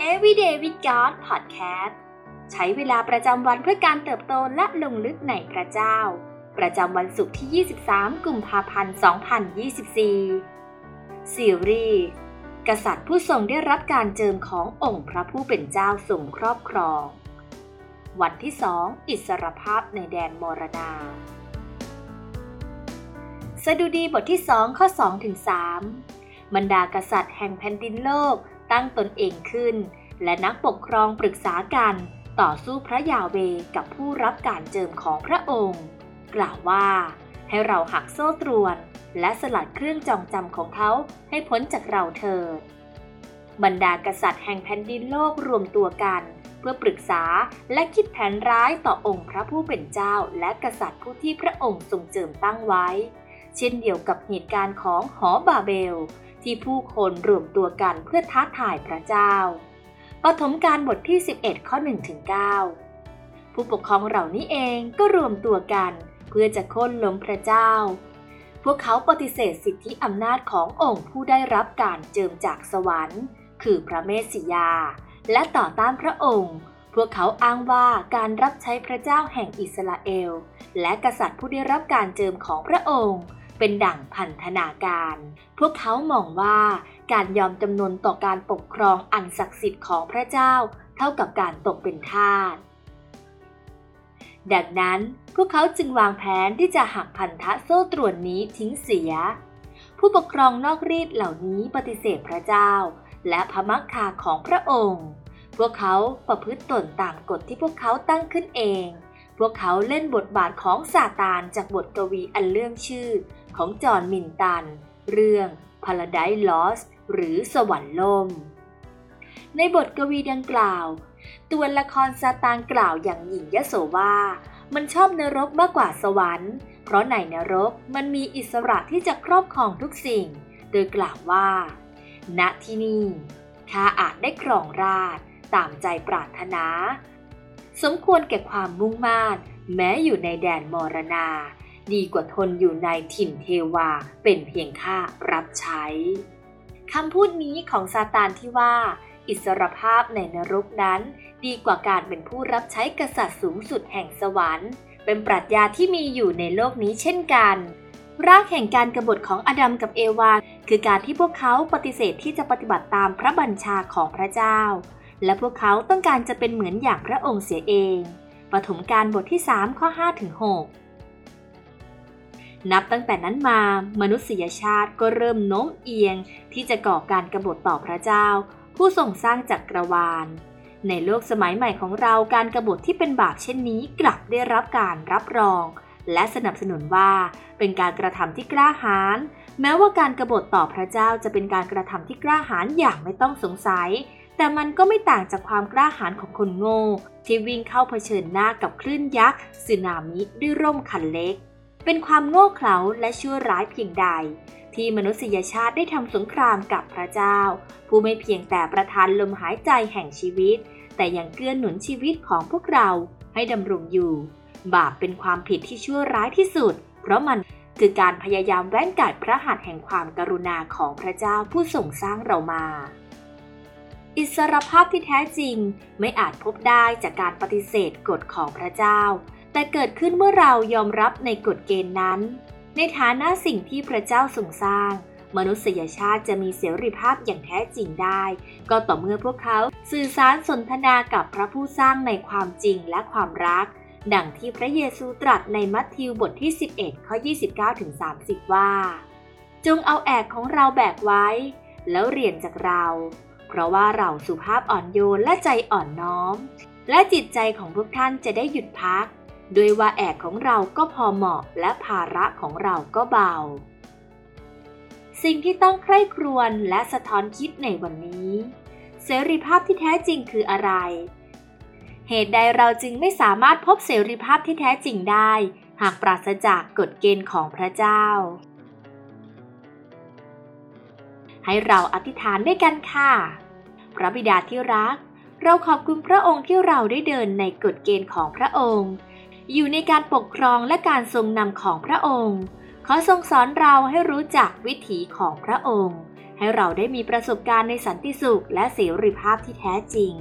Every Day with God Podcast ใช้เวลาประจำวันเพื่อการเติบโตและลงลึกในพระเจ้าประจำวันศุกร์ที่23กุมภาพันธ์2024ซีรีส์กษัตริย์ผู้ทรงได้รับการเจิมขององค์พระผู้เป็นเจ้าทรงครอบครองวันที่2อิสรภาพในแดนมรณาสดุดีบทที่2ข้อ 2-3 บรรดากษัตริย์แห่งแผ่นดินโลกตั้งตนเองขึ้นและนักปกครองปรึกษากันต่อสู้พระยาเวห์กับผู้รับการเจิมของพระองค์กล่าวว่าให้เราหักโซ่ตรวนและสลัดเครื่องจองจำของเขาให้พ้นจากเราเถิดบรรดากษัตริย์แห่งแผ่นดินโลกรวมตัวกันเพื่อปรึกษาและคิดแผนร้ายต่อองค์พระผู้เป็นเจ้าและกษัตริย์ผู้ที่พระองค์ทรงเจิมตั้งไว้เช่นเดียวกับเหตุการณ์ของหอบาเบลที่ผู้คนรวมตัวกันเพื่อท้าทายพระเจ้าปฐมกาลบทที่11ข้อ 1-9 ผู้ปกครองเหล่านี้เองก็รวมตัวกันเพื่อจะโค่นล้มพระเจ้าพวกเขาปฏิเสธสิทธิอำนาจขององค์ผู้ได้รับการเจิมจากสวรรค์คือพระเมสสิยาและต่อต้านพระองค์พวกเขาอ้างว่าการรับใช้พระเจ้าแห่งอิสราเอลและกษัตริย์ผู้ได้รับการเจิมของพระองค์เป็นดั่งพันธนาการพวกเขามองว่าการยอมจำนนต่อการปกครองอันศักดิ์สิทธิ์ของพระเจ้าเท่ากับการตกเป็นทาสดังนั้นพวกเขาจึงวางแผนที่จะหักพันธะโซ่ตรวนนี้ทิ้งเสียผู้ปกครองนอกรีดเหล่านี้ปฏิเสธพระเจ้าและพระมักคาของพระองค์พวกเขาประพฤติตนตามกฎที่พวกเขาตั้งขึ้นเองพวกเขาเล่นบทบาทของซาตานจากบทกวีอันเรื่องชื่อของจอห์นมิลตันเรื่อง Paradise Lost หรือสวรรค์ล่มในบทกวีดังกล่าวตัวละครซาตานกล่าวอย่างหยิ่งยโสว่ามันชอบนรกมากกว่าสวรรค์เพราะในนรกมันมีอิสระที่จะครอบครองทุกสิ่งโดยกล่าวว่าณที่นี่ข้าอาจได้ครองราชย์ตามใจปรารถนาสมควรแก่ความมุ่งมา่นแม้อยู่ในแดนมรณาดีกว่าทนอยู่ในถิ่นเทวาเป็นเพียงข้ารับใช้คำพูดนี้ของซาตานที่ว่าอิสรภาพในนรกนั้นดีกว่าการเป็นผู้รับใช้กษัตริย์สูงสุดแห่งสวรรค์เป็นปรัชญาที่มีอยู่ในโลกนี้เช่นกันรากแห่งการกบฏของอดัมกับเอวาคือการที่พวกเขาปฏิเสธที่จะปฏิบัติตามพระบัญชาของพระเจ้าและพวกเขาต้องการจะเป็นเหมือนอย่างพระองค์เสียเองปฐมกาลบทที่3ข้อ 5-6นับตั้งแต่นั้นมามนุษยชาติก็เริ่มโน้มเอียงที่จะก่อการกบฏต่อพระเจ้าผู้ทรงสร้างจักรวาลในโลกสมัยใหม่ของเราการกบฏที่เป็นบาปเช่นนี้กลับได้รับการรับรองและสนับสนุนว่าเป็นการกระทำที่กล้าหาญแม้ว่าการกบฏต่อพระเจ้าจะเป็นการกระทำที่กล้าหาญอย่างไม่ต้องสงสัยแต่มันก็ไม่ต่างจากความกล้าหาญของคนโง่ที่วิ่งเข้าเผชิญหน้ากับคลื่นยักษ์สึนามิด้วยร่มคันเล็กเป็นความโง่เขลาและชั่วร้ายเพียงใดที่มนุษยชาติได้ทำสงครามกับพระเจ้าผู้ไม่เพียงแต่ประทานลมหายใจแห่งชีวิตแต่ยังเกื้อหนุนชีวิตของพวกเราให้ดำรงอยู่บาปเป็นความผิดที่ชั่วร้ายที่สุดเพราะมันคือการพยายามแว้นกัดพระหัตถ์แห่งความกรุณาของพระเจ้าผู้ทรงสร้างเรามาอิสรภาพที่แท้จริงไม่อาจพบได้จากการปฏิเสธกฎของพระเจ้าแต่เกิดขึ้นเมื่อเรายอมรับในกฎเกณฑ์นั้นในฐานะสิ่งที่พระเจ้าทรงสร้างมนุษยชาติจะมีเสรีภาพอย่างแท้จริงได้ก็ต่อเมื่อพวกเขาสื่อสารสนทนากับพระผู้สร้างในความจริงและความรักดังที่พระเยซูตรัสในมัทธิวบทที่11ข้อ 29-30 ว่าจงเอาแอกของเราแบกไว้แล้วเรียนจากเราเพราะว่าเราสุภาพอ่อนโยนและใจอ่อนน้อมและจิตใจของพวกท่านจะได้หยุดพักด้วยว่าแอกของเราก็พอเหมาะและภาระของเราก็เบาสิ่งที่ต้องใคร่ครวญและสะท้อนคิดในวันนี้เสรีภาพที่แท้จริงคืออะไรเหตุใดเราจึงไม่สามารถพบเสรีภาพที่แท้จริงได้หากปราศจากกฎเกณฑ์ของพระเจ้าให้เราอธิษฐานด้วยกันค่ะพระบิดาที่รักเราขอบคุณพระองค์ที่เราได้เดินในกฎเกณฑ์ของพระองค์อยู่ในการปกครองและการทรงนำของพระองค์ขอทรงสอนเราให้รู้จักวิถีของพระองค์ ให้เราได้มีประสบการณ์ในสันติสุขและเสรีภาพที่แท้จริง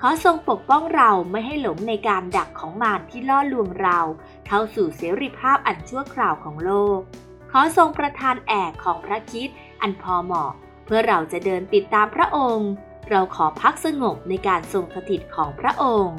ขอทรงปกป้องเราไม่ให้หลงในการดักของมารที่ล่อลวงเราเข้าสู่เสรีภาพอันชั่วคราวของโลกขอทรงประทานแอกของพระคริสต์อันพอเหมาะเพื่อเราจะเดินติดตามพระองค์เราขอพักสงบในการทรงสถิตของพระองค์